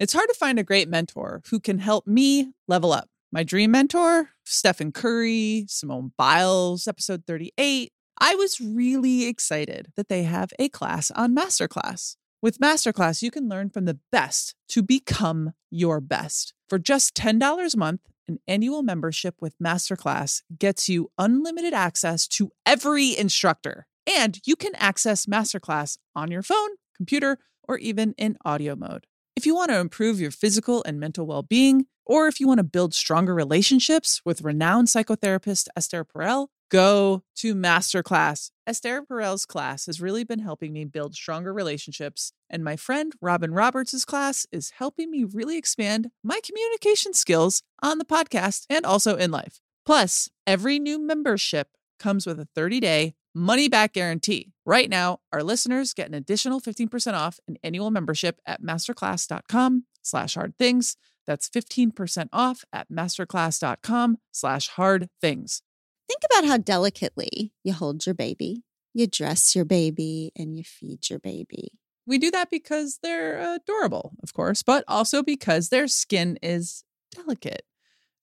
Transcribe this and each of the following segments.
It's hard to find a great mentor who can help me level up. My dream mentor, Stephen Curry, Simone Biles, episode 38. I was really excited that they have a class on Masterclass. With Masterclass, you can learn from the best to become your best. For just $10 a month, an annual membership with Masterclass gets you unlimited access to every instructor. And you can access Masterclass on your phone, computer, or even in audio mode. If you want to improve your physical and mental well-being, or if you want to build stronger relationships with renowned psychotherapist Esther Perel, go to Masterclass. Esther Perel's class has really been helping me build stronger relationships, and my friend Robin Roberts' class is helping me really expand my communication skills on the podcast and also in life. Plus, every new membership comes with a 30-day money-back guarantee. Right now, our listeners get an additional 15% off an annual membership at masterclass.com/hardthings. That's 15% off at masterclass.com/hardthings. Think about how delicately you hold your baby, you dress your baby, and you feed your baby. We do that because they're adorable, of course, but also because their skin is delicate.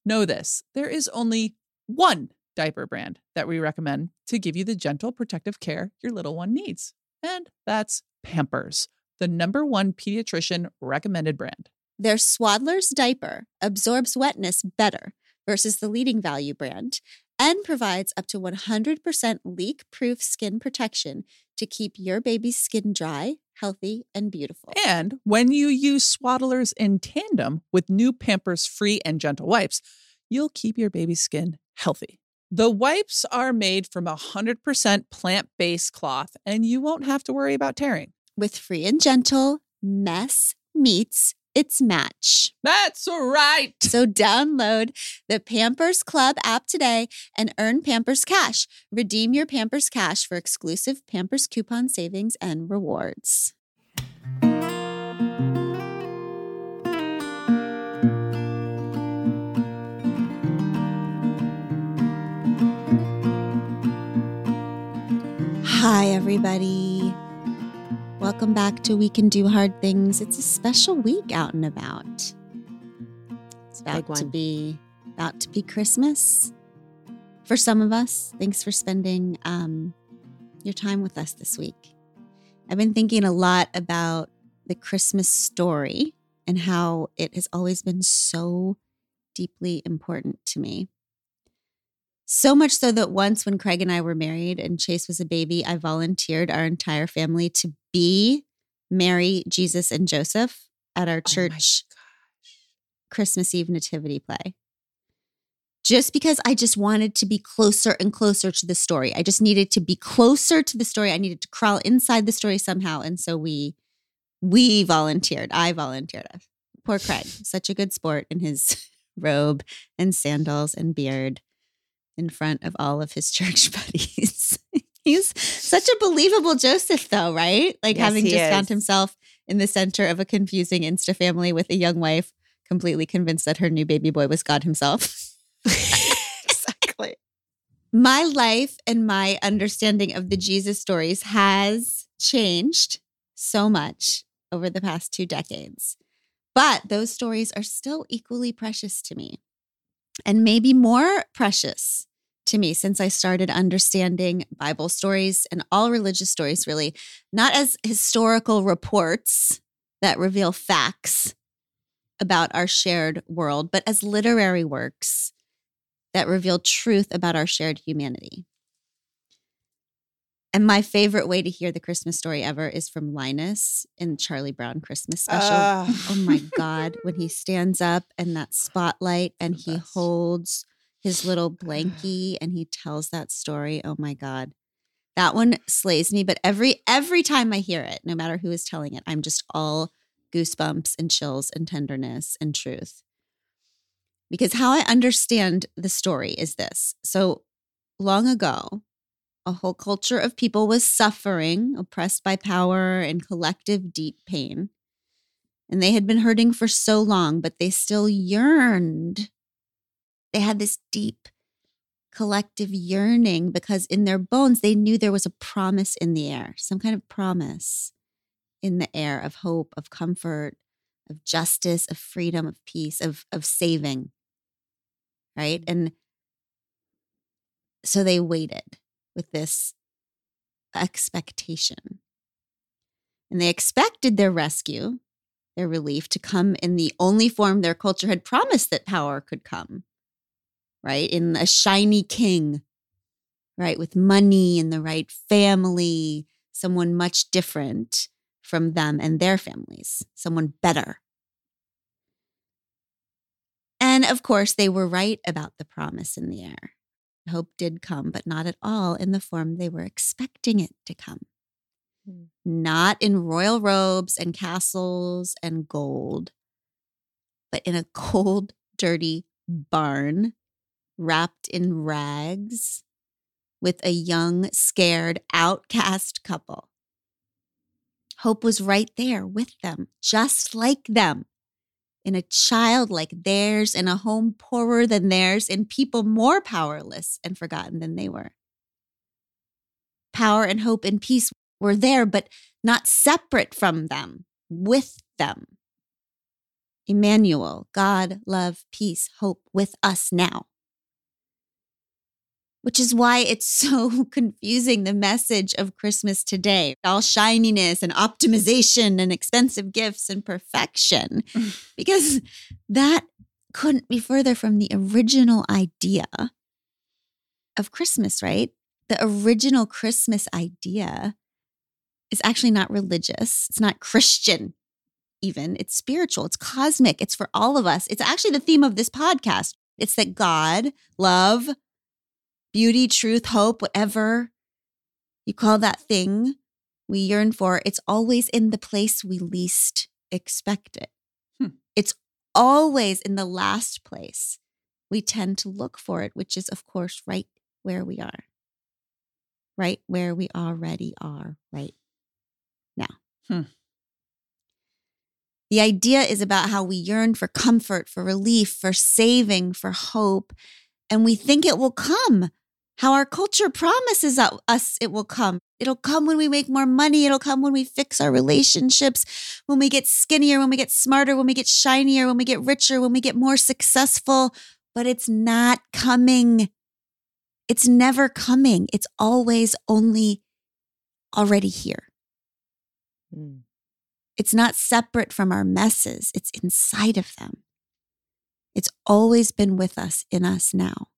Know this, there is only one diaper brand that we recommend to give you the gentle protective care your little one needs. And that's Pampers, the #1 pediatrician recommended brand. Their Swaddlers diaper absorbs wetness better versus the leading value brand and provides up to 100% leak-proof skin protection to keep your baby's skin dry, healthy, and beautiful. And when you use Swaddlers in tandem with new Pampers Free and Gentle Wipes, you'll keep your baby's skin healthy. The wipes are made from 100% plant-based cloth, and you won't have to worry about tearing. With Free and Gentle, mess meets its match. That's right. So download the Pampers Club app today and earn Pampers Cash. Redeem your Pampers Cash for exclusive Pampers coupon savings and rewards. Hi, everybody. Welcome back to We Can Do Hard Things. It's a special week out and about. It's about to be Christmas for some of us. Thanks for spending your time with us this week. I've been thinking a lot about the Christmas story and how it has always been so deeply important to me. So much so that once when Craig and I were married and Chase was a baby, I volunteered our entire family to be Mary, Jesus, and Joseph at our church Christmas Eve nativity play. Just because I just wanted to be closer and closer to the story. I just needed to be closer to the story. I needed to crawl inside the story somehow. And so we volunteered. I volunteered. Poor Craig, such a good sport in his robe and sandals and beard. In front of all of his church buddies. He's such a believable Joseph, though, right? Like, yes, having just found himself in the center of a confusing Insta family with a young wife, completely convinced that her new baby boy was God himself. Exactly. My life and my understanding of the Jesus stories has changed so much over the past 2 decades. But those stories are still equally precious to me. And maybe more precious to me since I started understanding Bible stories and all religious stories, really, not as historical reports that reveal facts about our shared world, but as literary works that reveal truth about our shared humanity. And my favorite way to hear the Christmas story ever is from Linus in Charlie Brown Christmas special. Oh my God. When he stands up in that spotlight and he holds his little blankie and he tells that story. Oh my God. That one slays me. But every time I hear it, no matter who is telling it, I'm just all goosebumps and chills and tenderness and truth. Because how I understand the story is this. So long ago, a whole culture of people was suffering, oppressed by power and collective deep pain. And they had been hurting for so long, but they still yearned. They had this deep collective yearning because in their bones, they knew there was a promise in the air, some kind of promise in the air of hope, of comfort, of justice, of freedom, of peace, of saving, right? And so they waited with this expectation. And they expected their rescue, their relief, to come in the only form their culture had promised that power could come, right? In a shiny king, right? With money and the right family, someone much different from them and their families, someone better. And of course, they were right about the promise in the air. Hope did come, but not at all in the form they were expecting it to come. Not in royal robes and castles and gold, but in a cold, dirty barn wrapped in rags with a young, scared, outcast couple. Hope was right there with them, just like them, in a child like theirs, in a home poorer than theirs, in people more powerless and forgotten than they were. Power and hope and peace were there, but not separate from them, with them. Emmanuel, God, love, peace, hope, with us now. Which is why it's so confusing, the message of Christmas today. All shininess and optimization and expensive gifts and perfection, because that couldn't be further from the original idea of Christmas, right? The original Christmas idea is actually not religious. It's not Christian even. It's spiritual. It's cosmic. It's for all of us. It's actually the theme of this podcast. It's that God, love, beauty, truth, hope, whatever you call that thing we yearn for, it's always in the place we least expect it. It's always in the last place we tend to look for it, which is, of course, right where we are. Right where we already are, right? Now. The idea is about how we yearn for comfort, for relief, for saving, for hope, and we think it will come. How our culture promises us it will come. It'll come when we make more money. It'll come when we fix our relationships, when we get skinnier, when we get smarter, when we get shinier, when we get richer, when we get more successful. But it's not coming. It's never coming. It's always only already here. It's not separate from our messes. It's inside of them. It's always been with us, in us now.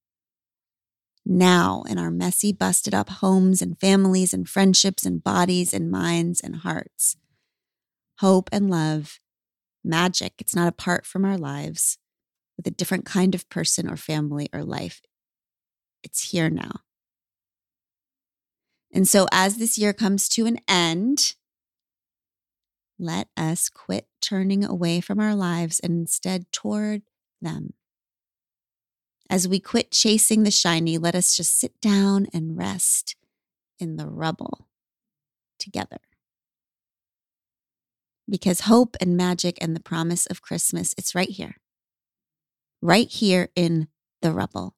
Now, in our messy, busted up homes and families and friendships and bodies and minds and hearts. Hope and love, magic. It's not apart from our lives with a different kind of person or family or life. It's here now. And so as this year comes to an end, let us quit turning away from our lives and instead toward them. As we quit chasing the shiny, let us just sit down and rest in the rubble together. Because hope and magic and the promise of Christmas, it's right here in the rubble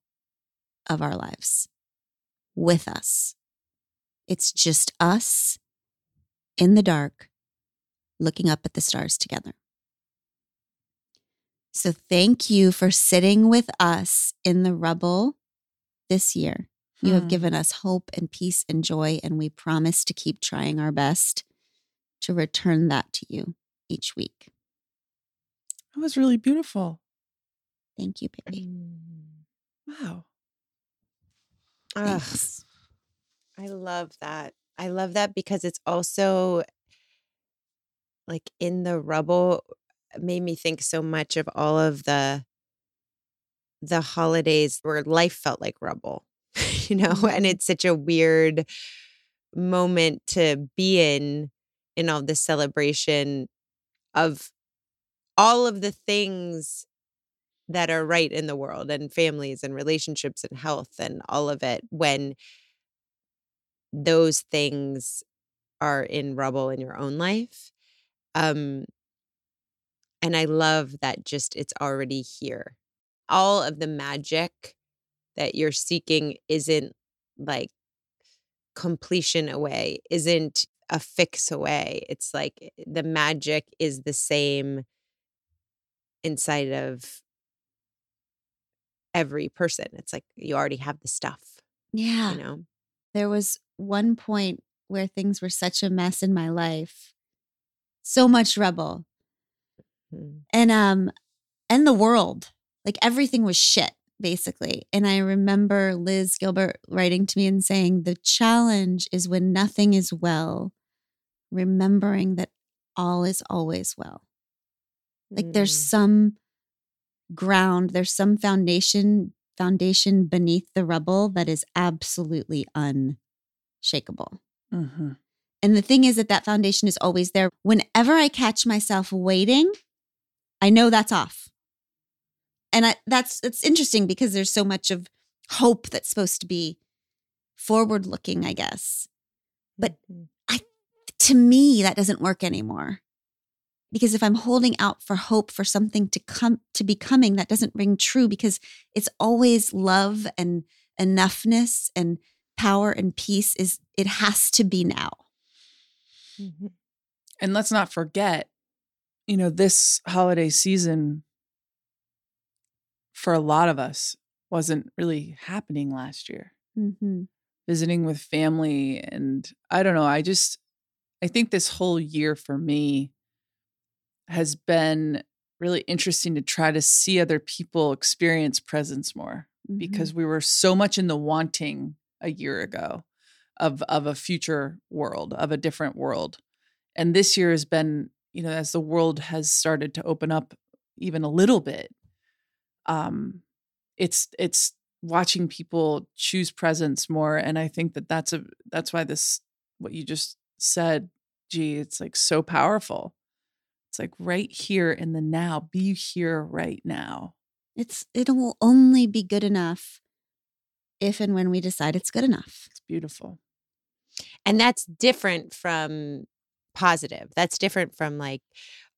of our lives, with us. It's just us in the dark, looking up at the stars together. So thank you for sitting with us in the rubble this year. You have given us hope and peace and joy, and we promise to keep trying our best to return that to you each week. That was really beautiful. Thank you, baby. Wow. Thanks. I love that. I love that because it's also like in the rubble. Made me think so much of all of the holidays where life felt like rubble, you know, and it's such a weird moment to be in all the celebration of all of the things that are right in the world and families and relationships and health and all of it, when those things are in rubble in your own life. And I love that just it's already here. All of the magic that you're seeking isn't like completion away, isn't a fix away. It's like the magic is the same inside of every person. It's like you already have the stuff. Yeah. You know? There was one point where things were such a mess in my life. So much rubble. Mm-hmm. And the world. Like everything was shit, basically. And I remember Liz Gilbert writing to me and saying, the challenge is when nothing is well, remembering that all is always well. Like there's some ground, there's some foundation beneath the rubble that is absolutely unshakable. Mm-hmm. And the thing is that foundation is always there. Whenever I catch myself waiting, I know that's off. And it's interesting because there's so much of hope that's supposed to be forward-looking, I guess. But to me, that doesn't work anymore. Because if I'm holding out for hope for something to come to be coming, that doesn't ring true because it's always love and enoughness and power and peace. It has to be now. Mm-hmm. And let's not forget, you know, this holiday season for a lot of us wasn't really happening last year. Mm-hmm. Visiting with family and I don't know. I think this whole year for me has been really interesting to try to see other people experience presence more because we were so much in the wanting a year ago of a future world, of a different world. And this year has been, you know, as the world has started to open up even a little bit, it's watching people choose presence more. And I think that's why this, what you just said, gee, it's like so powerful. It's like right here in the now. Be here right now. It will only be good enough if and when we decide it's good enough. It's beautiful. And that's different from positive. That's different from like,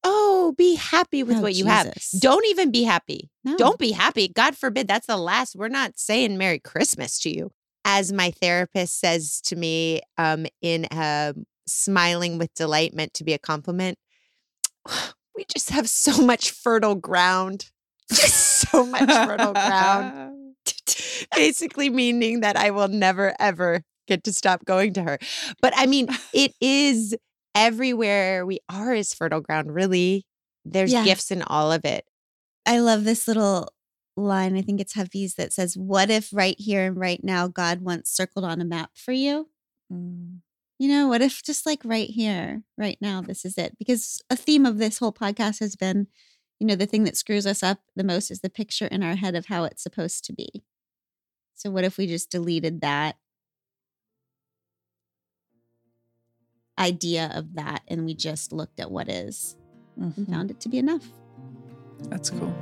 oh, be happy with what you have. Don't even be happy. No. Don't be happy. God forbid. That's the last. We're not saying Merry Christmas to you. As my therapist says to me in a smiling with delight meant to be a compliment, we just have so much fertile ground. Just so much fertile ground. Basically meaning that I will never, ever get to stop going to her. But I mean, it is everywhere we are is fertile ground, really. There's gifts in all of it. I love this little line. I think it's Hafiz that says, what if right here and right now, God once circled on a map for you? Mm. You know, what if just like right here, right now, this is it? Because a theme of this whole podcast has been, you know, the thing that screws us up the most is the picture in our head of how it's supposed to be. So what if we just deleted that idea of that and we just looked at what is and found it to be enough? That's cool.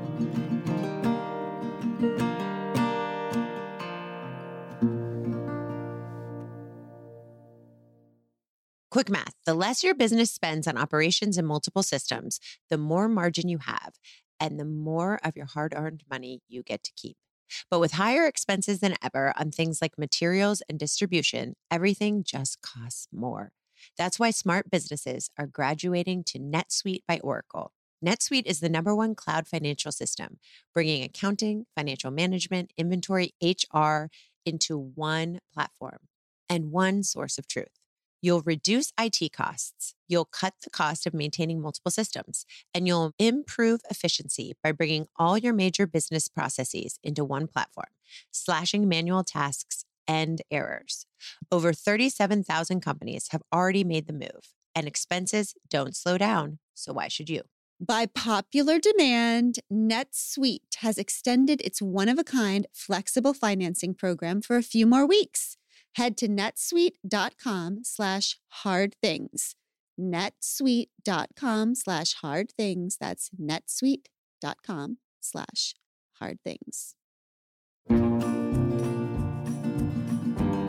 Quick math. The less your business spends on operations and multiple systems, the more margin you have and the more of your hard-earned money you get to keep. But with higher expenses than ever on things like materials and distribution, everything just costs more. That's why smart businesses are graduating to NetSuite by Oracle. NetSuite is the #1 cloud financial system, bringing accounting, financial management, inventory, HR into one platform and one source of truth. You'll reduce IT costs, you'll cut the cost of maintaining multiple systems, and you'll improve efficiency by bringing all your major business processes into one platform, slashing manual tasks and errors. Over 37,000 companies have already made the move, and expenses don't slow down, so why should you? By popular demand, NetSuite has extended its one-of-a-kind flexible financing program for a few more weeks. Head to netsuite.com/hardthings. netsuite.com/hardthings. That's netsuite.com/hardthings.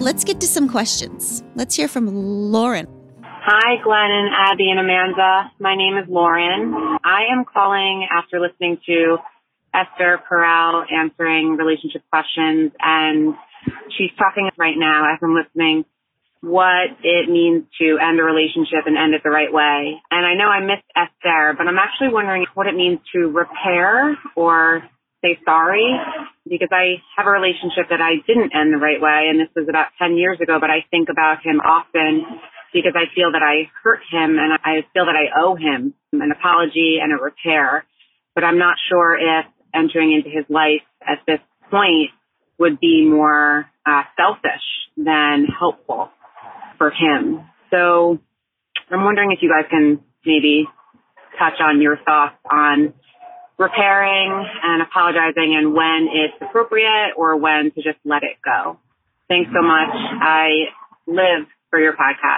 Let's get to some questions. Let's hear from Lauren. Hi, Glenn and Abby and Amanda. My name is Lauren. I am calling after listening to Esther Perel answering relationship questions, and she's talking right now as I'm listening what it means to end a relationship and end it the right way. And I know I missed Esther, but I'm actually wondering what it means to repair or say sorry, because I have a relationship that I didn't end the right way. And this was about 10 years ago, but I think about him often because I feel that I hurt him and I feel that I owe him an apology and a repair. But I'm not sure if entering into his life at this point would be more selfish than helpful for him. So I'm wondering if you guys can maybe touch on your thoughts on repairing and apologizing and when it's appropriate or when to just let it go. Thanks so much. I live for your podcast.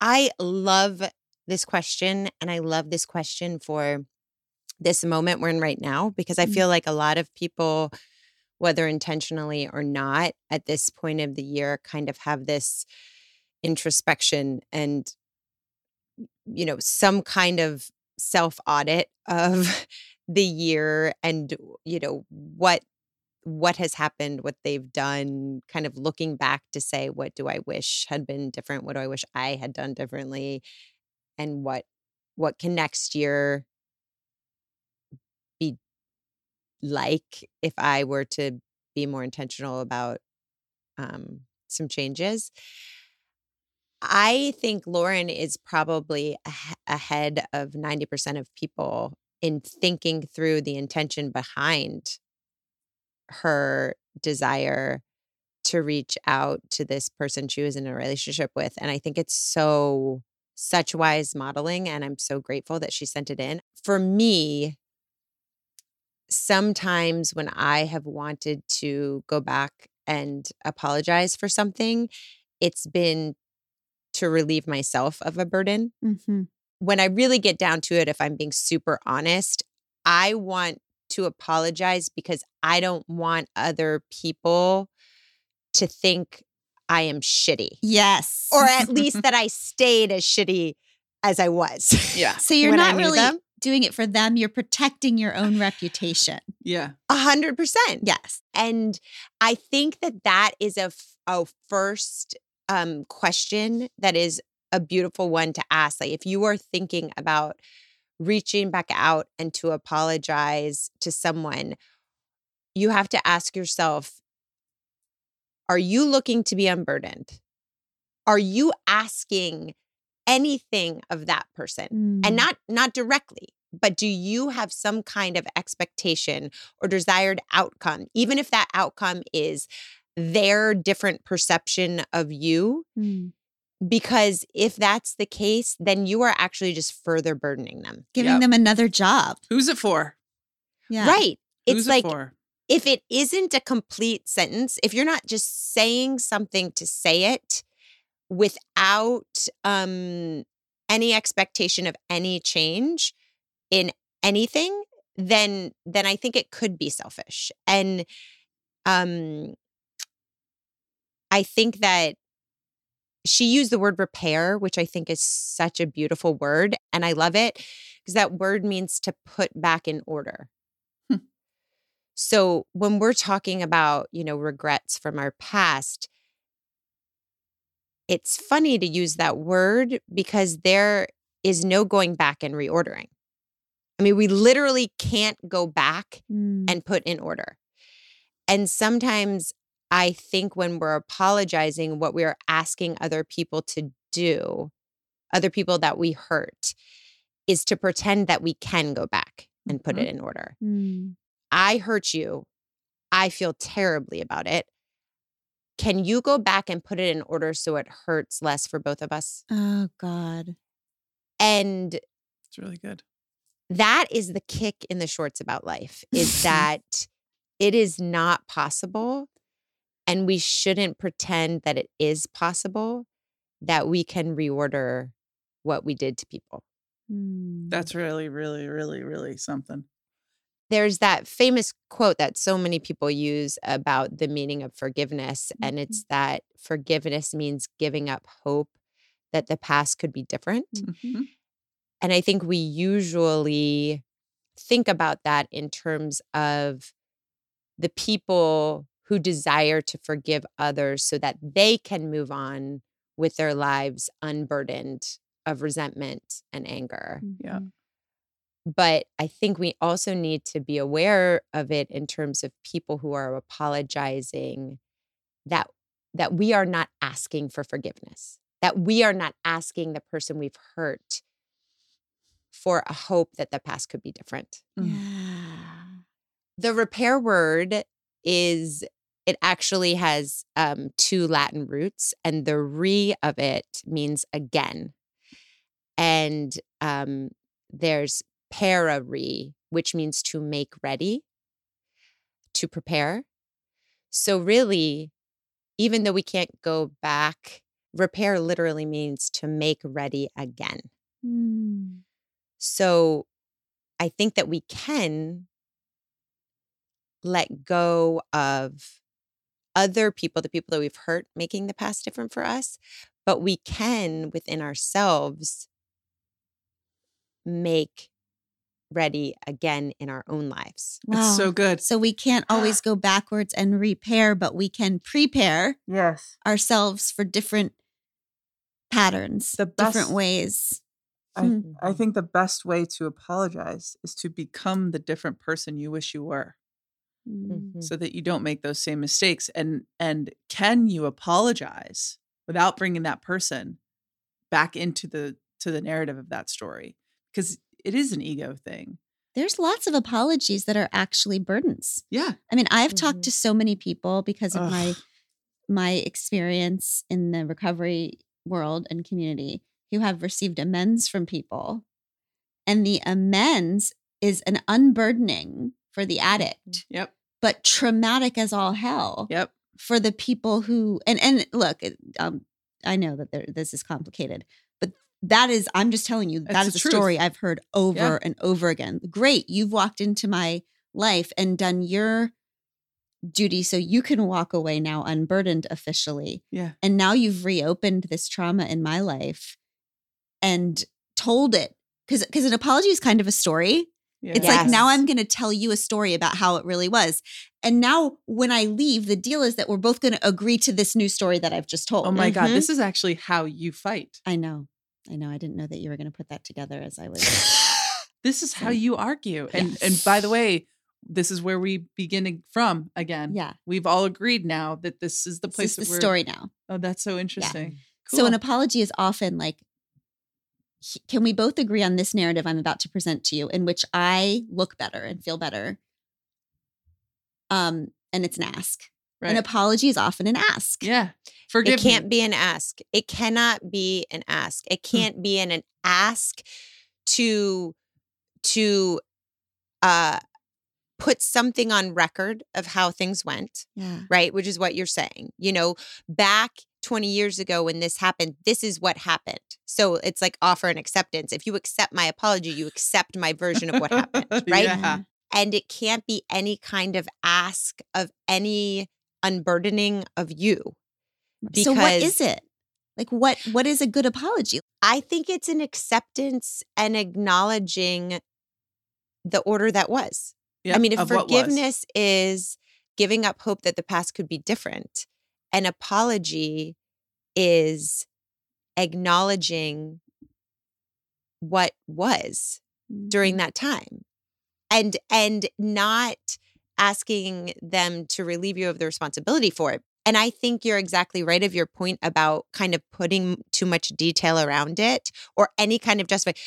I love this question, and I love this question for this moment we're in right now, because I feel like a lot of people, whether intentionally or not, at this point of the year kind of have this introspection and, you know, some kind of self-audit of the year and, you know, what has happened, what they've done, kind of looking back to say, what do I wish had been different? What do I wish I had done differently? And what can next year be like if I were to be more intentional about some changes? I think Lauren is probably ahead of 90% of people in thinking through the intention behind her desire to reach out to this person she was in a relationship with. And I think it's such wise modeling, and I'm so grateful that she sent it in. For me, sometimes when I have wanted to go back and apologize for something, it's been to relieve myself of a burden. Mm-hmm. When I really get down to it, if I'm being super honest, I want to apologize because I don't want other people to think I am shitty. Yes. Or at least that I stayed as shitty as I was. Yeah. So you're not really doing it for them. You're protecting your own reputation. Yeah. 100%. Yes. And I think that is a first question that is a beautiful one to ask. Like, if you are thinking about reaching back out and to apologize to someone, you have to ask yourself, are you looking to be unburdened? Are you asking anything of that person? And not directly, but do you have some kind of expectation or desired outcome? Even if that outcome is their different perception of you, because if that's the case, then you are actually just further burdening them. Giving them another job. Who's it for? Yeah. Right. Who's it's it like for? If it isn't a complete sentence, if you're not just saying something to say it without any expectation of any change in anything, then I think it could be selfish. And I think that she used the word repair, which I think is such a beautiful word. And I love it because that word means to put back in order. So when we're talking about, you know, regrets from our past, it's funny to use that word because there is no going back and reordering. I mean, we literally can't go back and put in order. And sometimes I think when we're apologizing, what we are asking other people to do, other people that we hurt, is to pretend that we can go back and put it in order. I hurt you. I feel terribly about it. Can you go back and put it in order so it hurts less for both of us? Oh, God. And it's really good. That is the kick in the shorts about life, is that it is not possible, and we shouldn't pretend that it is possible that we can reorder what we did to people. That's really, really, really, really something. There's that famous quote that so many people use about the meaning of forgiveness, and it's that forgiveness means giving up hope that the past could be different. And I think we usually think about that in terms of the people who desire to forgive others so that they can move on with their lives unburdened of resentment and anger. Yeah. But I think we also need to be aware of it in terms of people who are apologizing, that we are not asking for forgiveness, that we are not asking the person we've hurt for a hope that the past could be different. Yeah. The repair word it actually has two Latin roots, and the re of it means again. And there's para-re, which means to make ready, to prepare. So really, even though we can't go back, repair literally means to make ready again. Mm. So I think that we can let go of other people, the people that we've hurt, making the past different for us, but we can within ourselves make ready again in our own lives. Wow. That's so good. So we can't always go backwards and repair, but we can prepare ourselves for different patterns, different ways. I think the best way to apologize is to become the different person you wish you were, mm-hmm. so that you don't make those same mistakes. And can you apologize without bringing that person back into the narrative of that story? Because it is an ego thing. There's lots of apologies that are actually burdens. Yeah. I mean, I've talked to so many people because of my experience in the recovery world and community who have received amends from people. And the amends is an unburdening for the addict. Yep. But traumatic as all hell. Yep. For the people who, and look, I know that this is complicated, but that is, I'm just telling you, that is a story I've heard over and over again. Great. You've walked into my life and done your duty so you can walk away now unburdened officially. Yeah. And now you've reopened this trauma in my life and told it. Because an apology is kind of a story. Yeah. It's like, now I'm going to tell you a story about how it really was. And now when I leave, the deal is that we're both going to agree to this new story that I've just told. Oh my God. This is actually how you fight. I know. I didn't know that you were going to put that together as I was. This is how you argue. And by the way, this is where we begin from again. Yeah. We've all agreed now that this is the place. This is the story now. Oh, that's so interesting. Yeah. Cool. So an apology is often like, can we both agree on this narrative I'm about to present to you in which I look better and feel better? And it's an ask. Right. An apology is often an ask. Yeah. Forgive me. It can't be an ask. It cannot be an ask. It can't be an ask to put something on record of how things went, right? Which is what you're saying. You know, back 20 years ago when this happened, this is what happened. So it's like offer and acceptance. If you accept my apology, you accept my version of what happened, right? Yeah. And it can't be any kind of ask of any unburdening of you. Because so what is it? Like what is a good apology? I think it's an acceptance and acknowledging the order that was. Yep, I mean, if forgiveness is giving up hope that the past could be different, an apology is acknowledging what was during that time and not asking them to relieve you of the responsibility for it. And I think you're exactly right of your point about kind of putting too much detail around it or any kind of justification.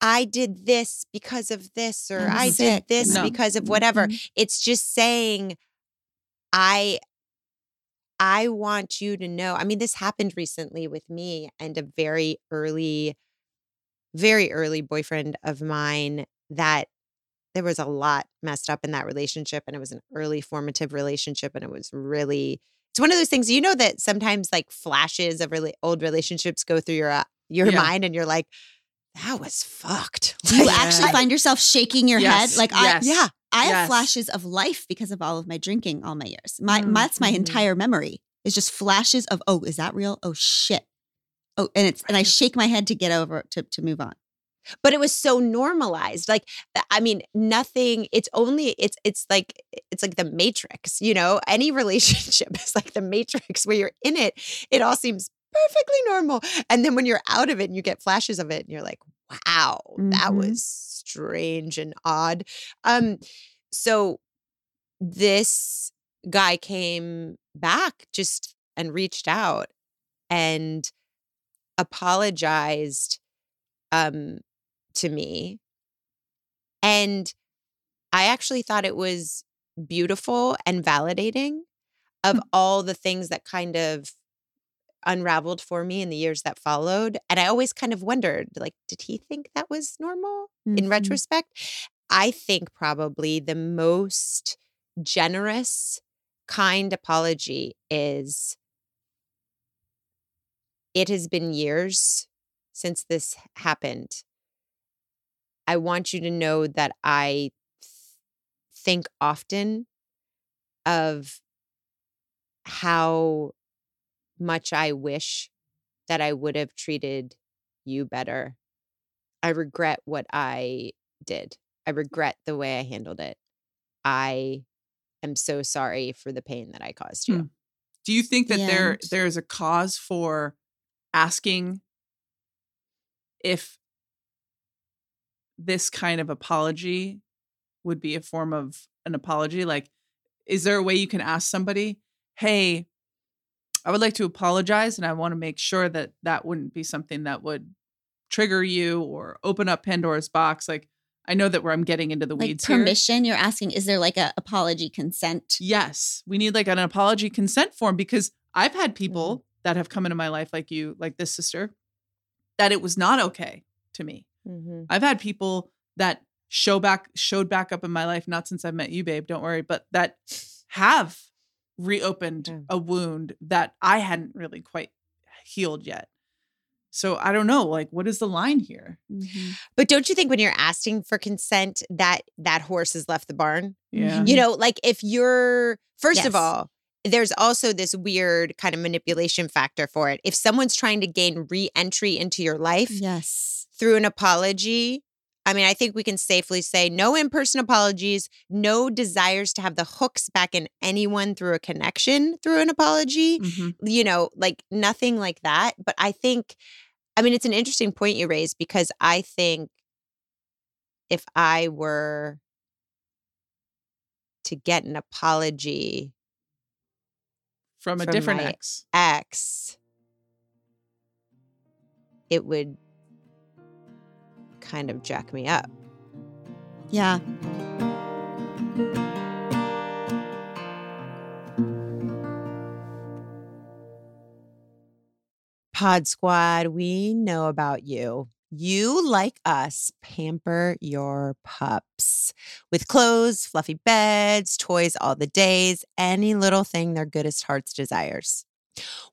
I did this because of this, or I did this because of whatever. Mm-hmm. It's just saying, I want you to know. I mean, this happened recently with me and a very early boyfriend of mine that there was a lot messed up in that relationship. And it was an early formative relationship. And it was really... It's one of those things, you know, that sometimes like flashes of really old relationships go through your mind and you're like, that was fucked. Do you actually find yourself shaking your head? Like, I have flashes of life because of all of my drinking all my years. That's my entire memory. It's just flashes of, oh, is that real? Oh, shit. Oh, and I shake my head to get over, to move on. But it was so normalized. Like, I mean, nothing, it's like the Matrix, you know, any relationship is like the Matrix where you're in it. It all seems perfectly normal. And then when you're out of it and you get flashes of it and you're like, wow, that was strange and odd. So this guy came back just and reached out and apologized to me. And I actually thought it was beautiful and validating of all the things that kind of unraveled for me in the years that followed. And I always kind of wondered, like, did he think that was normal? In retrospect, I think probably the most generous, kind apology is, it has been years since this happened. I want you to know that I think often of how much I wish that I would have treated you better. I regret what I did. I regret the way I handled it. I am so sorry for the pain that I caused you. Do you think that there is a cause for asking if this kind of apology would be a form of an apology? Like, is there a way you can ask somebody, hey, I would like to apologize and I want to make sure that that wouldn't be something that would trigger you or open up Pandora's box? Like, I know that where I'm getting into the weeds here. Like permission, you're asking, is there like an apology consent? Yes. We need like an apology consent form, because I've had people that have come into my life like you, like this sister, that it was not okay to me. I've had people that showed back up in my life, not since I've met you, babe, don't worry, but that have reopened a wound that I hadn't really quite healed yet. So I don't know, like, what is the line here? But don't you think when you're asking for consent that that horse has left the barn? You know, like if you're, first of all, there's also this weird kind of manipulation factor for it. If someone's trying to gain re-entry into your life through an apology, I mean, I think we can safely say no in-person apologies, no desires to have the hooks back in anyone through a connection, through an apology, you know, like nothing like that. But I think, I mean, it's an interesting point you raised, because I think if I were to get an apology from different ex, it would kind of jack me up. Yeah. Pod Squad, we know about you. You, like us, pamper your pups with clothes, fluffy beds, toys all the days, any little thing their goodest hearts desires.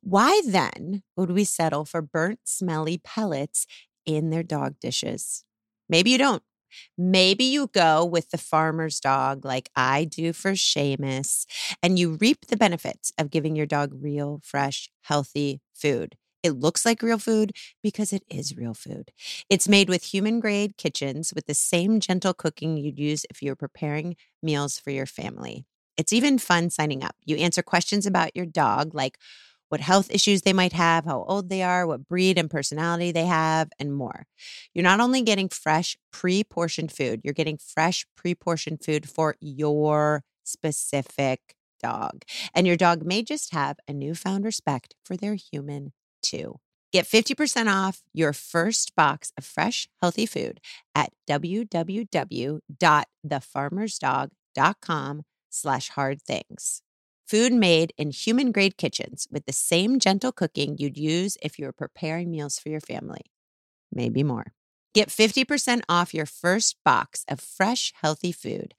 Why then would we settle for burnt, smelly pellets in their dog dishes? Maybe you don't. Maybe you go with the farmer's dog like I do for Seamus, and you reap the benefits of giving your dog real, fresh, healthy food. It looks like real food because it is real food. It's made with human-grade kitchens with the same gentle cooking you'd use if you were preparing meals for your family. It's even fun signing up. You answer questions about your dog, like what health issues they might have, how old they are, what breed and personality they have, and more. You're not only getting fresh, pre-portioned food, you're getting fresh, pre-portioned food for your specific dog. And your dog may just have a newfound respect for their human too. Get 50% off your first box of fresh, healthy food at www.thefarmersdog.com/hardthings. Food made in human-grade kitchens with the same gentle cooking you'd use if you were preparing meals for your family. Maybe more. Get 50% off your first box of fresh, healthy food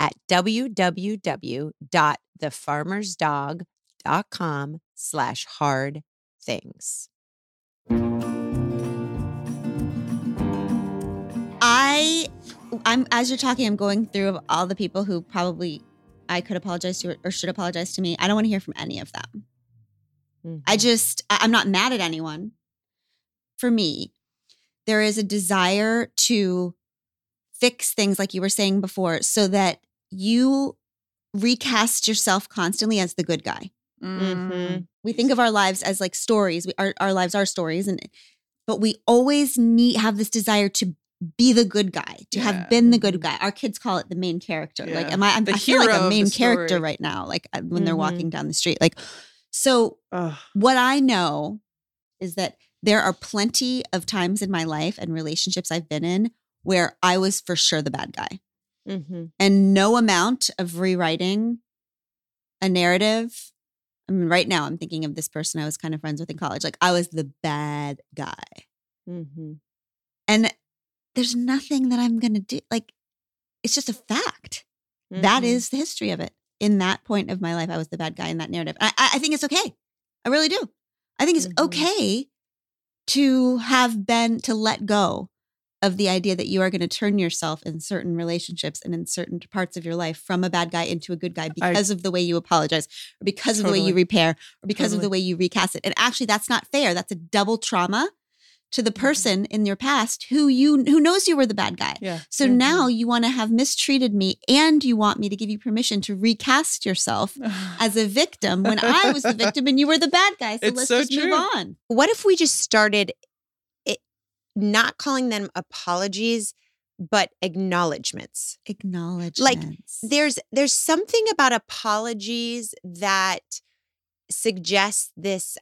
at www.thefarmersdog.com/hardthings. I'm as you're talking, I'm going through of all the people who probably I could apologize to or should apologize to me. I don't want to hear from any of them. I'm not mad at anyone. For me, there is a desire to fix things, like you were saying before, so that you recast yourself constantly as the good guy. Mm-hmm. We think of our lives as like stories. Our lives are stories, but we always have this desire to be the good guy, to have been the good guy. Our kids call it the main character. Yeah. Like, I feel like a main character right now, like when they're walking down the street. Like, so what I know is that there are plenty of times in my life and relationships I've been in where I was for sure the bad guy. Mm-hmm. And no amount of rewriting a narrative. I mean, right now I'm thinking of this person I was kind of friends with in college. Like, I was the bad guy. Mm-hmm. And there's nothing that I'm going to do. Like, it's just a fact. Mm-hmm. That is the history of it. In that point of my life, I was the bad guy in that narrative. I think it's okay. I really do. I think it's okay to let go of the idea that you are going to turn yourself in certain relationships and in certain parts of your life from a bad guy into a good guy because of the way you apologize, or because of the way you repair, or because of the way you recast it. And actually, that's not fair. That's a double trauma to the person in your past who knows you were the bad guy. Yeah. So now you want to have mistreated me, and you want me to give you permission to recast yourself as a victim when I was the victim and you were the bad guy. So let's just move on. What if we just started not calling them apologies, but acknowledgements? Like, there's something about apologies that suggests this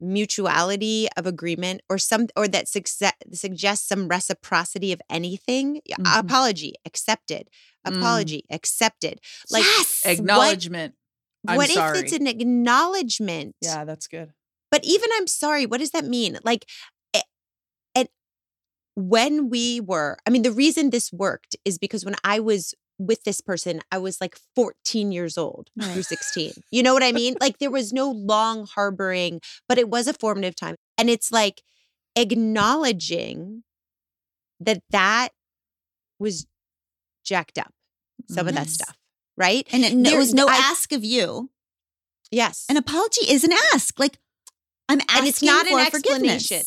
mutuality of agreement, or that suggests some reciprocity of anything. Mm-hmm. Apology accepted. Apology accepted. Like, yes! Acknowledgement. What if it's an acknowledgement? Yeah, that's good. But even I'm sorry, what does that mean? Like, the reason this worked is because when I was with this person, I was like 14 years old through 16. You know what I mean? Like, there was no long harboring, but it was a formative time. And it's like acknowledging that was jacked up, some of that stuff, right? And there was no ask of you. Yes. An apology is an ask. Like, I'm asking for forgiveness. And it's not an explanation.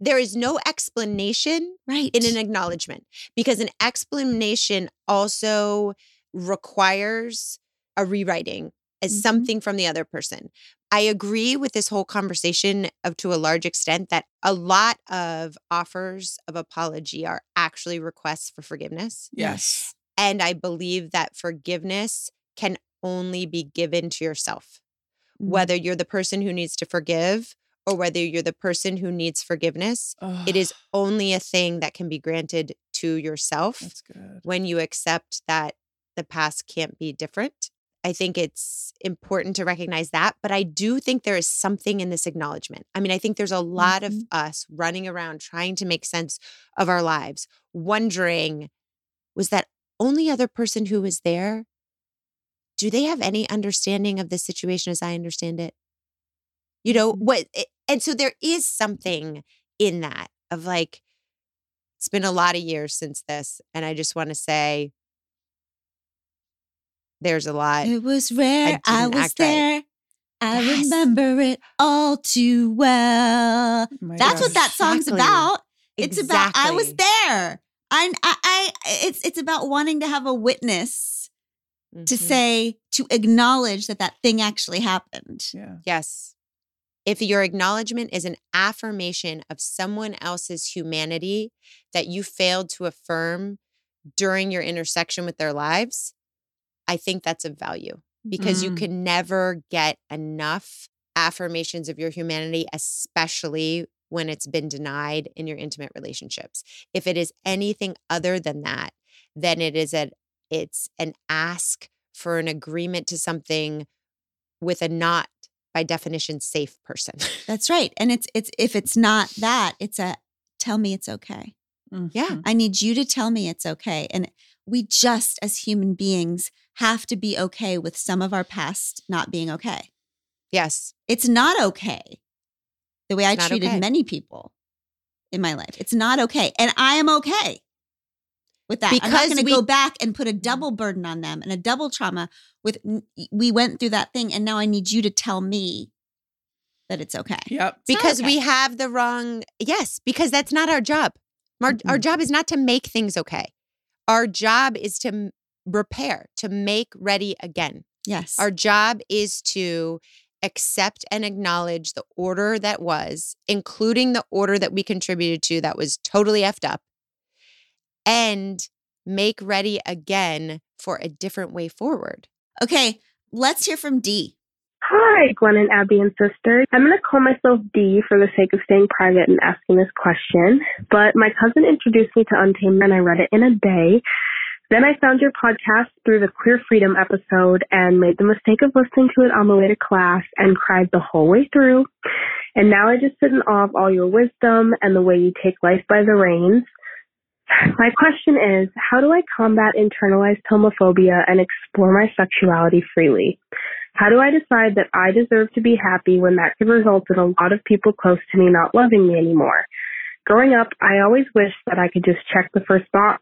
There is no explanation in an acknowledgement, because an explanation also requires a rewriting as something from the other person. I agree with this whole conversation to a large extent that a lot of offers of apology are actually requests for forgiveness. Yes. And I believe that forgiveness can only be given to yourself, whether you're the person who needs to forgive or whether you're the person who needs forgiveness. Ugh. It is only a thing that can be granted to yourself when you accept that the past can't be different. I think it's important to recognize that, but I do think there is something in this acknowledgement. I mean, I think there's a lot of us running around trying to make sense of our lives, wondering, was that only other person who was there? Do they have any understanding of the situation as I understand it? You know, and so there is something in that of like, it's been a lot of years since this. And I just want to say there's a lot. It was rare. I was there. Right. I remember it all too well. That's what that song's about. It's about, I was there. It's about wanting to have a witness to say, to acknowledge that thing actually happened. Yeah. Yes. If your acknowledgement is an affirmation of someone else's humanity that you failed to affirm during your intersection with their lives, I think that's of value, because you can never get enough affirmations of your humanity, especially when it's been denied in your intimate relationships. If it is anything other than that, then it's an ask for an agreement to something with a not, by definition, safe person. That's right. And it's if it's not that, it's a tell me it's okay. Mm-hmm. Yeah. I need you to tell me it's okay. And we just as human beings have to be okay with some of our past not being okay. Yes. It's not okay the way I treated many people in my life. It's not okay. And I am okay with that. Because I'm not going to go back and put a double burden on them and a double trauma with, we went through that thing and now I need you to tell me that it's okay. Yep. Because we have the wrong, because that's not our job. Our job is not to make things okay. Our job is to repair, to make ready again. Yes. Our job is to accept and acknowledge the order that was, including the order that we contributed to that was totally effed up, and make ready again for a different way forward. Okay, let's hear from Dee. Hi, Gwen and Abby and sisters. I'm going to call myself Dee for the sake of staying private and asking this question, but my cousin introduced me to Untamed and I read it in a day. Then I found your podcast through the Queer Freedom episode and made the mistake of listening to it on the way to class and cried the whole way through. And now I just sit in awe of all your wisdom and the way you take life by the reins. My question is, how do I combat internalized homophobia and explore my sexuality freely? How do I decide that I deserve to be happy when that could result in a lot of people close to me not loving me anymore? Growing up, I always wished that I could just check the first box,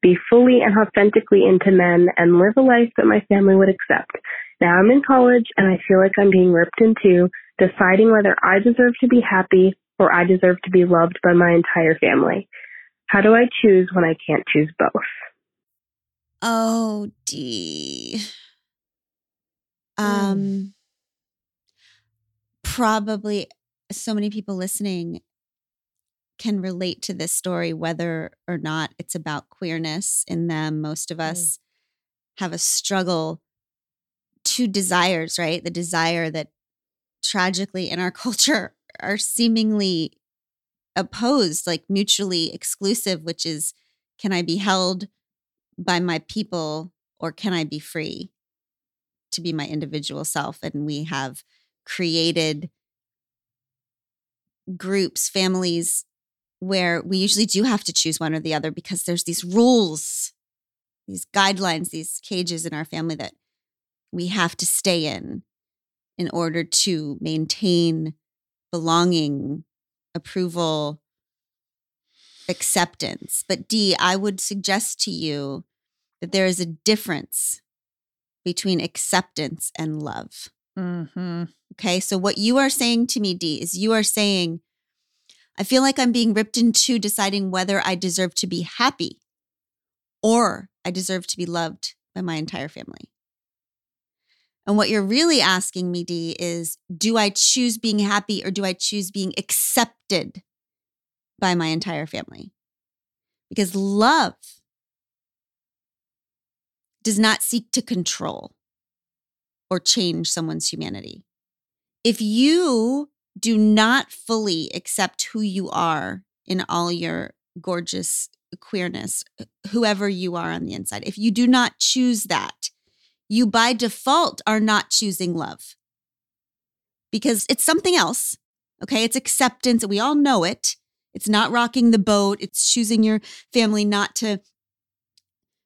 be fully and authentically into men, and live a life that my family would accept. Now I'm in college, and I feel like I'm being ripped in two, deciding whether I deserve to be happy or I deserve to be loved by my entire family. How do I choose when I can't choose both? Oh, Dee. Probably so many people listening can relate to this story, whether or not it's about queerness in them. Most of us have a struggle, two desires, right? The desire that tragically in our culture are seemingly opposed, like mutually exclusive, which is, can I be held by my people or can I be free to be my individual self? And we have created groups, families, where we usually do have to choose one or the other because there's these rules, these guidelines, these cages in our family that we have to stay in order to maintain belonging, approval, acceptance. But Dee, I would suggest to you that there is a difference between acceptance and love. Mm-hmm. Okay, so what you are saying to me, Dee, is you are saying, I feel like I'm being ripped in two, deciding whether I deserve to be happy or I deserve to be loved by my entire family. And what you're really asking me, Dee, is do I choose being happy or do I choose being accepted by my entire family? Because love does not seek to control or change someone's humanity. If you do not fully accept who you are in all your gorgeous queerness, whoever you are on the inside, if you do not choose that, you by default are not choosing love because it's something else, okay? It's acceptance. We all know it. It's not rocking the boat. It's choosing your family not to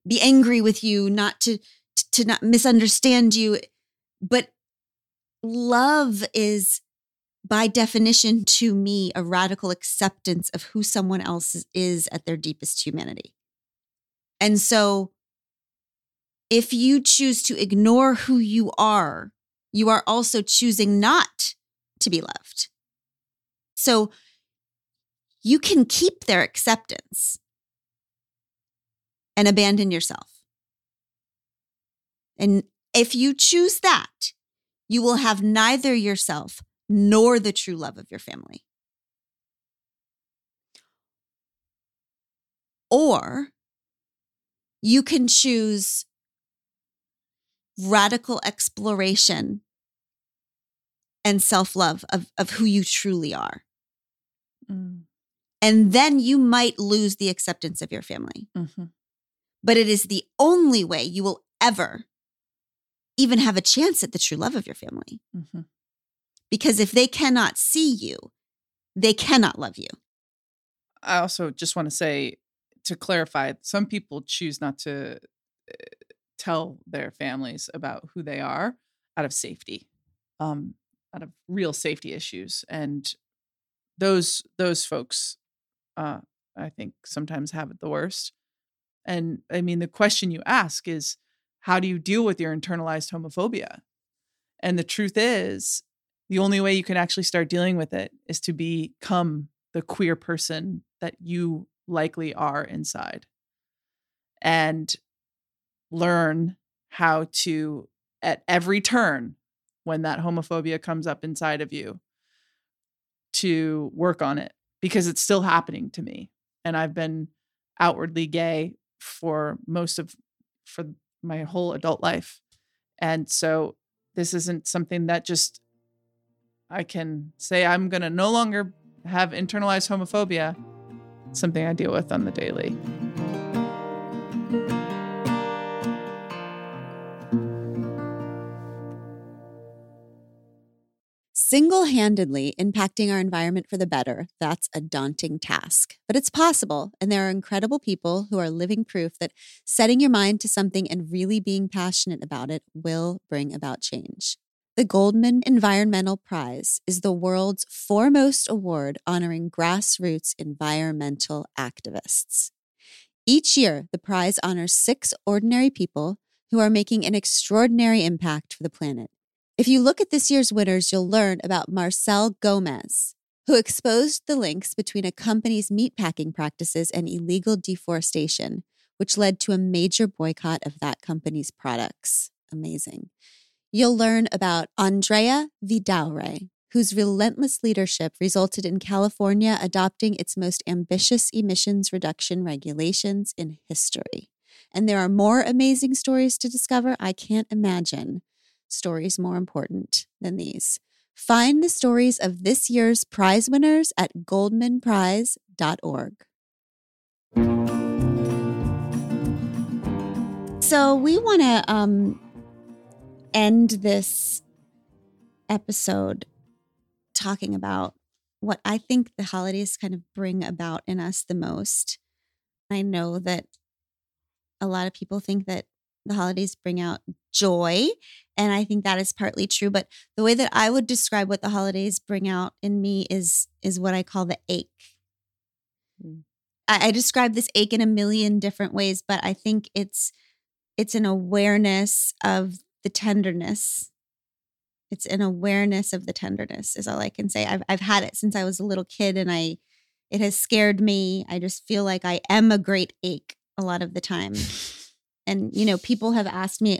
be angry with you, not to not misunderstand you. But love is, by definition, to me, a radical acceptance of who someone else is at their deepest humanity. And so if you choose to ignore who you are also choosing not to be loved. So you can keep their acceptance and abandon yourself. And if you choose that, you will have neither yourself nor the true love of your family. Or you can choose radical exploration and self-love of who you truly are. Mm. And then you might lose the acceptance of your family. Mm-hmm. But it is the only way you will ever even have a chance at the true love of your family. Mm-hmm. Because if they cannot see you, they cannot love you. I also just want to say, to clarify, some people choose not to tell their families about who they are out of safety, out of real safety issues. And those folks, I think, sometimes have it the worst. And I mean, the question you ask is, how do you deal with your internalized homophobia? And the truth is, the only way you can actually start dealing with it is to become the queer person that you likely are inside, and learn how to, at every turn, when that homophobia comes up inside of you, to work on it, because it's still happening to me. And I've been outwardly gay for my whole adult life. And so this isn't something that just I can say I'm going to no longer have internalized homophobia. It's something I deal with on the daily. Single-handedly impacting our environment for the better, that's a daunting task. But it's possible, and there are incredible people who are living proof that setting your mind to something and really being passionate about it will bring about change. The Goldman Environmental Prize is the world's foremost award honoring grassroots environmental activists. Each year, the prize honors 6 ordinary people who are making an extraordinary impact for the planet. If you look at this year's winners, you'll learn about Marcel Gomez, who exposed the links between a company's meatpacking practices and illegal deforestation, which led to a major boycott of that company's products. Amazing. You'll learn about Andrea Vidaure, whose relentless leadership resulted in California adopting its most ambitious emissions reduction regulations in history. And there are more amazing stories to discover. I can't imagine stories more important than these. Find the stories of this year's prize winners at goldmanprize.org. So we want to end this episode talking about what I think the holidays kind of bring about in us the most. I know that a lot of people think that the holidays bring out joy, and I think that is partly true. But the way that I would describe what the holidays bring out in me is what I call the ache. I describe this ache in a million different ways, but I think it's an awareness of the tenderness. It's an awareness of the tenderness is all I can say. I've had it since I was a little kid, and it has scared me. I just feel like I am a great ache a lot of the time. And, you know, people have asked me,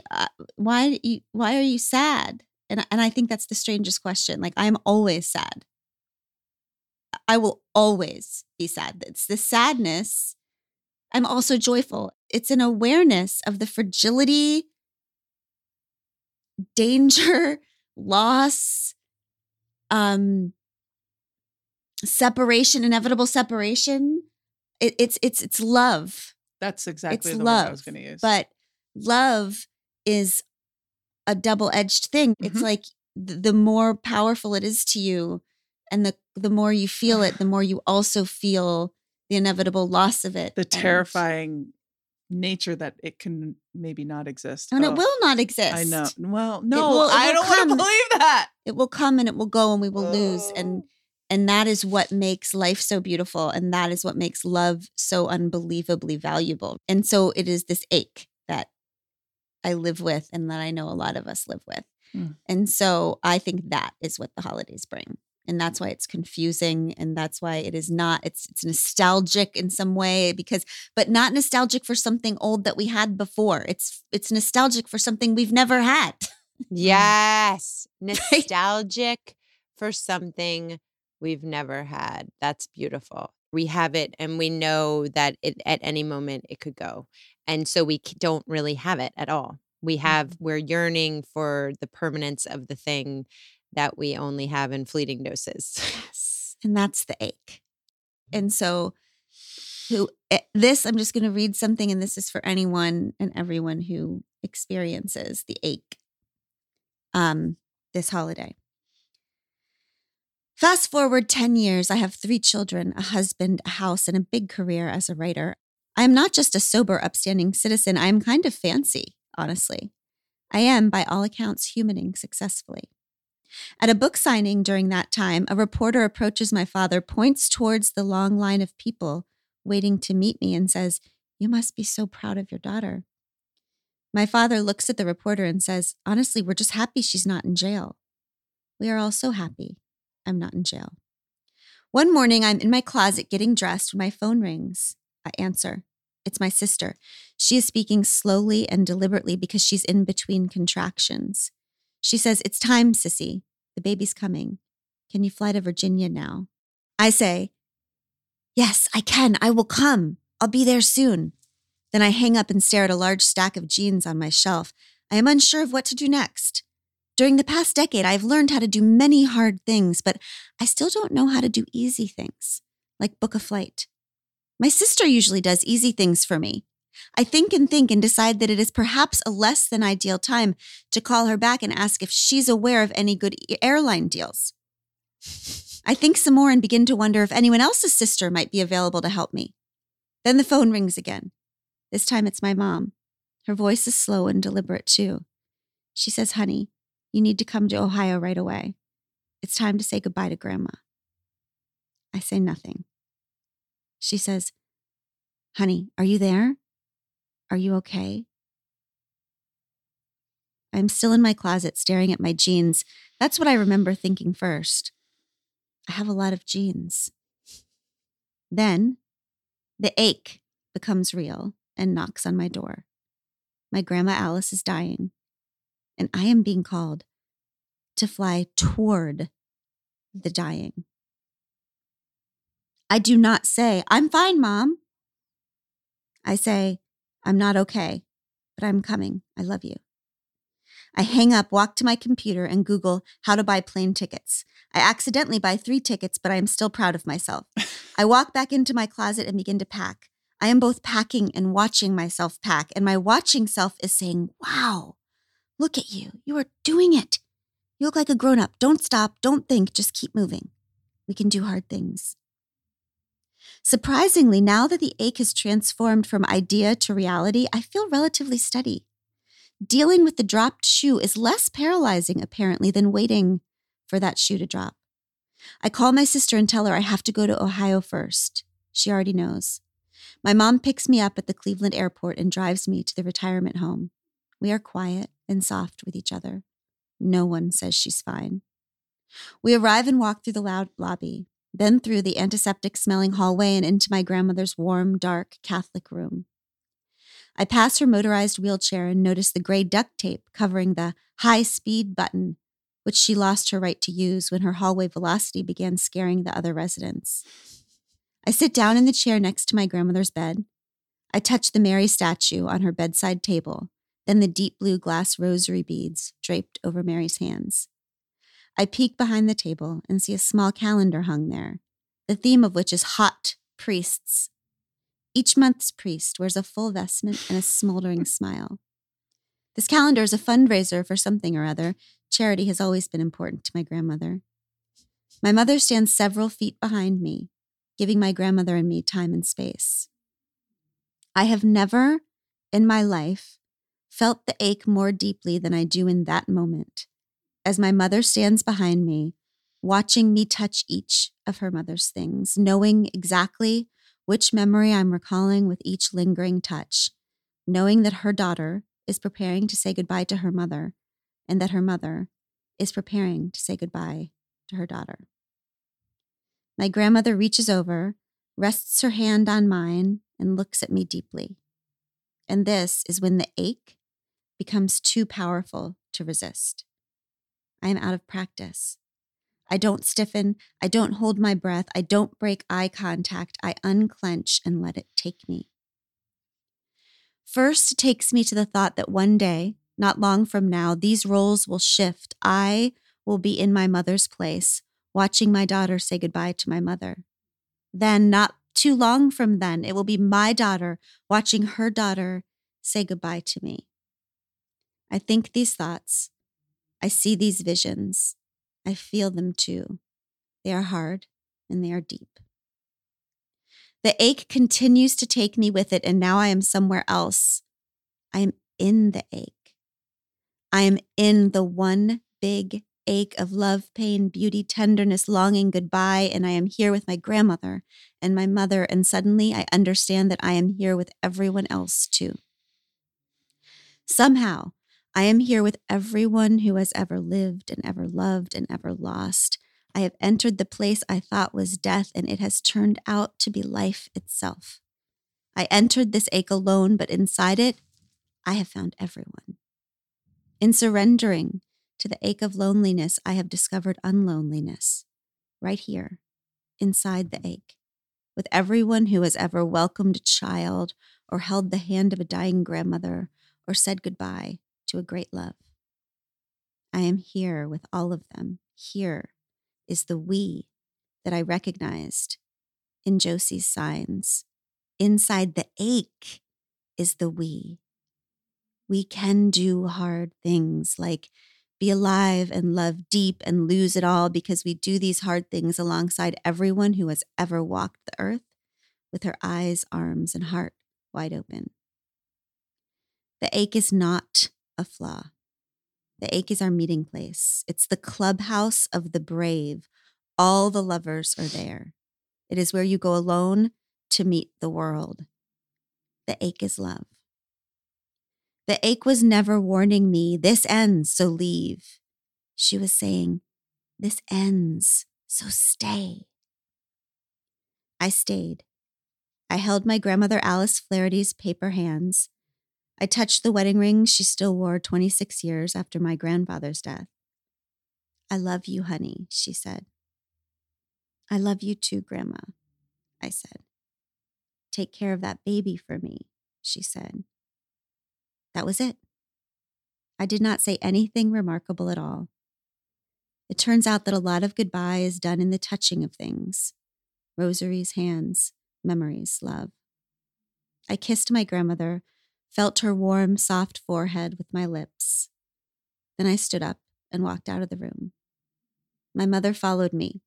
why are you sad? And I think that's the strangest question. Like, I'm always sad. I will always be sad. It's the sadness. I'm also joyful. It's an awareness of the fragility, danger, loss, separation, inevitable separation. It's love. That's exactly the word I was going to use. But love is a double-edged thing. Mm-hmm. It's like the more powerful it is to you, and the more you feel it, the more you also feel the inevitable loss of it. The terrifying nature that it can maybe not exist. And it will not exist. I know. Well, no, I don't want to believe that. It will come and it will go, and we will lose. And that is what makes life so beautiful. And that is what makes love so unbelievably valuable. And so it is this ache that I live with, and that I know a lot of us live with. Mm. And so I think that is what the holidays bring. And that's why it's confusing. And that's why it is not, it's nostalgic in some way, but not nostalgic for something old that we had before. It's nostalgic for something we've never had. Yes. Nostalgic for something we've never had. That's beautiful. We have it, and we know that at any moment it could go. And so we don't really have it at all. We're yearning for the permanence of the thing that we only have in fleeting doses. Yes. And that's the ache. And so I'm just going to read something, and this is for anyone and everyone who experiences the ache this holiday. Fast forward 10 years, I have 3 children, a husband, a house, and a big career as a writer. I am not just a sober, upstanding citizen. I am kind of fancy, honestly. I am, by all accounts, humaning successfully. At a book signing during that time, a reporter approaches my father, points towards the long line of people waiting to meet me, and says, "You must be so proud of your daughter." My father looks at the reporter and says, "Honestly, we're just happy she's not in jail." "We are all so happy I'm not in jail." One morning, I'm in my closet getting dressed when my phone rings. I answer. It's my sister. She is speaking slowly and deliberately because she's in between contractions. She says, "It's time, sissy. The baby's coming. Can you fly to Virginia now?" I say, "Yes, I can. I will come. I'll be there soon." Then I hang up and stare at a large stack of jeans on my shelf. I am unsure of what to do next. During the past decade, I've learned how to do many hard things, but I still don't know how to do easy things, like book a flight. My sister usually does easy things for me. I think and decide that it is perhaps a less than ideal time to call her back and ask if she's aware of any good airline deals. I think some more and begin to wonder if anyone else's sister might be available to help me. Then the phone rings again. This time it's my mom. Her voice is slow and deliberate too. She says, "Honey, you need to come to Ohio right away. It's time to say goodbye to Grandma." I say nothing. She says, "Honey, are you there? Are you okay?" I'm still in my closet staring at my jeans. That's what I remember thinking first. I have a lot of jeans. Then the ache becomes real and knocks on my door. My grandma Alice is dying, and I am being called to fly toward the dying. I do not say, "I'm fine, Mom." I say, "I'm not okay, but I'm coming. I love you." I hang up, walk to my computer, and Google how to buy plane tickets. I accidentally buy 3 tickets, but I am still proud of myself. I walk back into my closet and begin to pack. I am both packing and watching myself pack, and my watching self is saying, "Wow, look at you. You are doing it. You look like a grown-up. Don't stop. Don't think. Just keep moving. We can do hard things." Surprisingly, now that the ache has transformed from idea to reality, I feel relatively steady. Dealing with the dropped shoe is less paralyzing, apparently, than waiting for that shoe to drop. I call my sister and tell her I have to go to Ohio first. She already knows. My mom picks me up at the Cleveland airport and drives me to the retirement home. We are quiet and soft with each other. No one says she's fine. We arrive and walk through the loud lobby, then through the antiseptic-smelling hallway and into my grandmother's warm, dark Catholic room. I pass her motorized wheelchair and notice the gray duct tape covering the high-speed button, which she lost her right to use when her hallway velocity began scaring the other residents. I sit down in the chair next to my grandmother's bed. I touch the Mary statue on her bedside table, then the deep blue glass rosary beads draped over Mary's hands. I peek behind the table and see a small calendar hung there, the theme of which is hot priests. Each month's priest wears a full vestment and a smoldering smile. This calendar is a fundraiser for something or other. Charity has always been important to my grandmother. My mother stands several feet behind me, giving my grandmother and me time and space. I have never in my life felt the ache more deeply than I do in that moment, as my mother stands behind me, watching me touch each of her mother's things, knowing exactly which memory I'm recalling with each lingering touch, knowing that her daughter is preparing to say goodbye to her mother, and that her mother is preparing to say goodbye to her daughter. My grandmother reaches over, rests her hand on mine, and looks at me deeply. And this is when the ache becomes too powerful to resist. I am out of practice. I don't stiffen. I don't hold my breath. I don't break eye contact. I unclench and let it take me. First, it takes me to the thought that one day, not long from now, these roles will shift. I will be in my mother's place, watching my daughter say goodbye to my mother. Then, not too long from then, it will be my daughter watching her daughter say goodbye to me. I think these thoughts. I see these visions. I feel them too. They are hard and they are deep. The ache continues to take me with it, and now I am somewhere else. I am in the ache. I am in the one big ache of love, pain, beauty, tenderness, longing, goodbye, and I am here with my grandmother and my mother, and suddenly I understand that I am here with everyone else too. Somehow, I am here with everyone who has ever lived and ever loved and ever lost. I have entered the place I thought was death, and it has turned out to be life itself. I entered this ache alone, but inside it, I have found everyone. In surrendering to the ache of loneliness, I have discovered unloneliness, right here, inside the ache, with everyone who has ever welcomed a child or held the hand of a dying grandmother or said goodbye to a great love. I am here with all of them. Here is the we that I recognized in Josie's signs. Inside the ache is the we. We can do hard things like be alive and love deep and lose it all, because we do these hard things alongside everyone who has ever walked the earth with her eyes, arms, and heart wide open. The ache is not a flaw. The ache is our meeting place. It's the clubhouse of the brave. All the lovers are there. It is where you go alone to meet the world. The ache is love. The ache was never warning me, this ends, so leave. She was saying, this ends, so stay. I stayed. I held my grandmother Alice Flaherty's paper hands. I touched the wedding ring she still wore 26 years after my grandfather's death. I love you, honey, she said. I love you too, Grandma, I said. Take care of that baby for me, she said. That was it. I did not say anything remarkable at all. It turns out that a lot of goodbye is done in the touching of things. Rosaries, hands, memories, love. I kissed my grandmother, felt her warm, soft forehead with my lips. Then I stood up and walked out of the room. My mother followed me.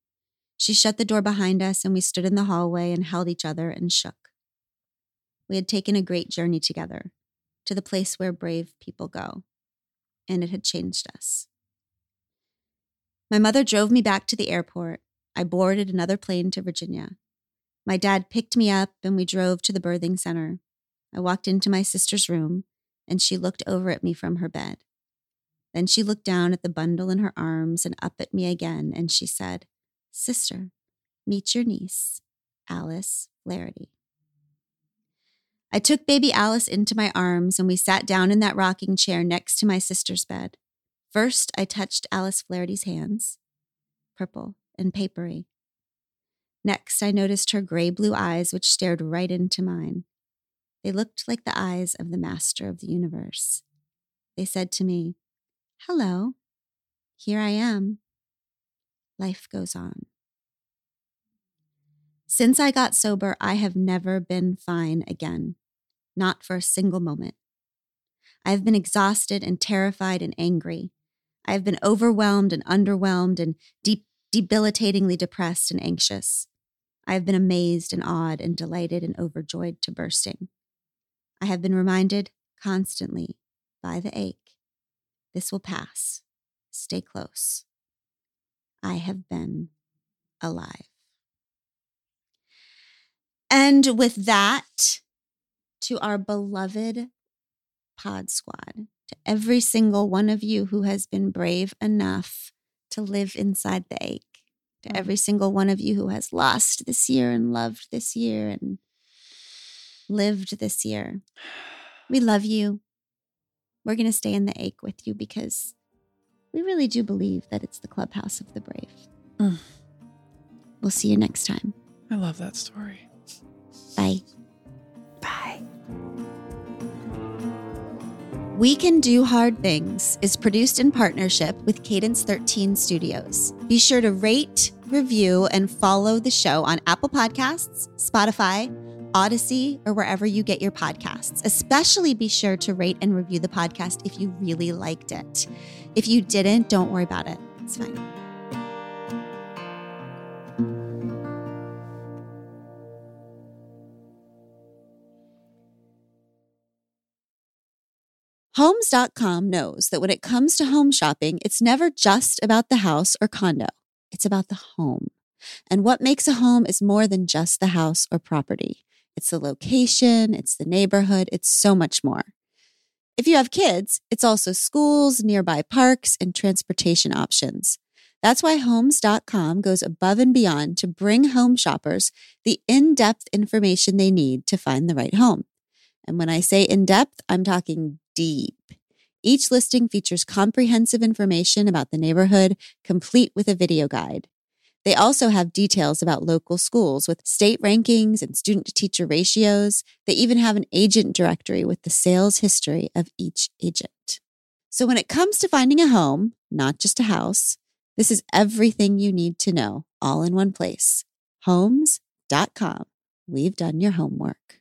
She shut the door behind us, and we stood in the hallway and held each other and shook. We had taken a great journey together, to the place where brave people go, and it had changed us. My mother drove me back to the airport. I boarded another plane to Virginia. My dad picked me up, and we drove to the birthing center. I walked into my sister's room, and she looked over at me from her bed. Then she looked down at the bundle in her arms and up at me again, and she said, "Sister, meet your niece, Alice Flaherty." I took baby Alice into my arms, and we sat down in that rocking chair next to my sister's bed. First, I touched Alice Flaherty's hands, purple and papery. Next, I noticed her gray blue eyes, which stared right into mine. They looked like the eyes of the master of the universe. They said to me, "Hello, here I am." Life goes on. Since I got sober, I have never been fine again. Not for a single moment. I have been exhausted and terrified and angry. I have been overwhelmed and underwhelmed and debilitatingly depressed and anxious. I have been amazed and awed and delighted and overjoyed to bursting. I have been reminded constantly by the ache, this will pass. Stay close. I have been alive. And with that, to our beloved Pod Squad, to every single one of you who has been brave enough to live inside the ache, to every single one of you who has lost this year and loved this year and lived this year, we love you. We're going to stay in the ache with you, because we really do believe that it's the clubhouse of the brave. Mm. We'll see you next time. I love that story. Bye. Bye. We Can Do Hard Things is produced in partnership with Cadence 13 Studios. Be sure to rate, review, and follow the show on Apple Podcasts, Spotify, Odyssey, or wherever you get your podcasts. Especially be sure to rate and review the podcast if you really liked it. If you didn't, don't worry about it. It's fine. Homes.com knows that when it comes to home shopping, it's never just about the house or condo. It's about the home. And what makes a home is more than just the house or property. It's the location, it's the neighborhood, it's so much more. If you have kids, it's also schools, nearby parks, and transportation options. That's why Homes.com goes above and beyond to bring home shoppers the in-depth information they need to find the right home. And when I say in-depth, I'm talking deep. Each listing features comprehensive information about the neighborhood, complete with a video guide. They also have details about local schools with state rankings and student-to-teacher ratios. They even have an agent directory with the sales history of each agent. So when it comes to finding a home, not just a house, this is everything you need to know, all in one place. Homes.com. We've done your homework.